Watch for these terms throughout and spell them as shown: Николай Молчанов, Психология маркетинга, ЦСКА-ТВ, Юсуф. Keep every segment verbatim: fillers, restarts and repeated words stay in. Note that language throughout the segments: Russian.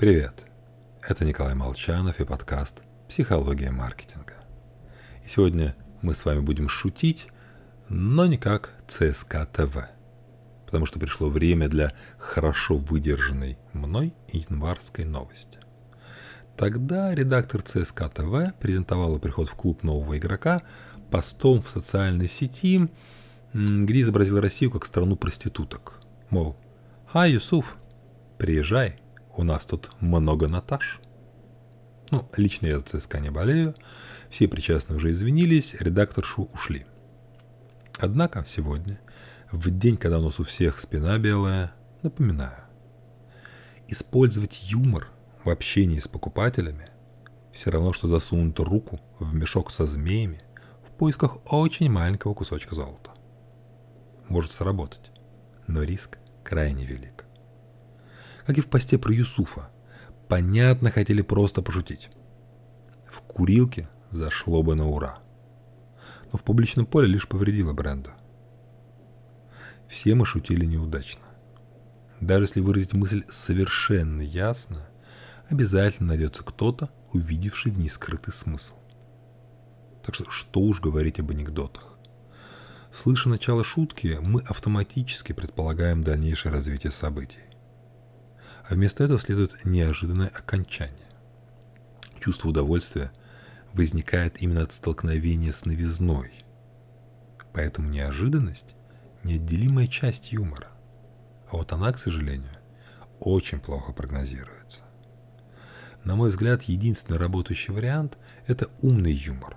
Привет! Это Николай Молчанов и подкаст «Психология маркетинга». И сегодня мы с вами будем шутить, но не как ЦСКА-ТВ, потому что пришло время для хорошо выдержанной мной январской новости. Тогда редактор ЦСКА-ТВ презентовала приход в клуб нового игрока постом в социальной сети, где изобразила Россию как страну проституток. Мол, «Хай, Юсуф, приезжай, у нас тут много Наташ». Ну, лично я за ЦСКА не болею, все причастные уже извинились, редакторшу ушли. Однако сегодня, в день, когда у нас у всех спина белая, напоминаю, использовать юмор в общении с покупателями все равно, что засунуть руку в мешок со змеями в поисках очень маленького кусочка золота. Может сработать, но риск крайне велик. Как и в посте про Юсуфа, понятно, хотели просто пошутить. В курилке зашло бы на ура, но в публичном поле лишь повредило бренду. Все мы шутили неудачно. Даже если выразить мысль совершенно ясно, обязательно найдется кто-то, увидевший в ней скрытый смысл. Так что что уж говорить об анекдотах. Слыша начало шутки, мы автоматически предполагаем дальнейшее развитие событий. А вместо этого следует неожиданное окончание. Чувство удовольствия возникает именно от столкновения с новизной. Поэтому неожиданность – неотделимая часть юмора. А вот она, к сожалению, очень плохо прогнозируется. На мой взгляд, единственный работающий вариант – это умный юмор,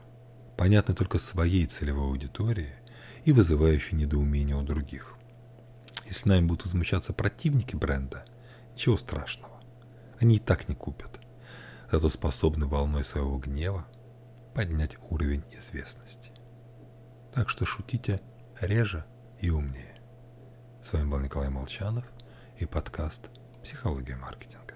понятный только своей целевой аудитории и вызывающий недоумение у других. Если нами будут возмущаться противники бренда, ничего страшного, они и так не купят, зато способны волной своего гнева поднять уровень известности. Так что шутите реже и умнее. С вами был Николай Молчанов и подкаст «Психология маркетинга».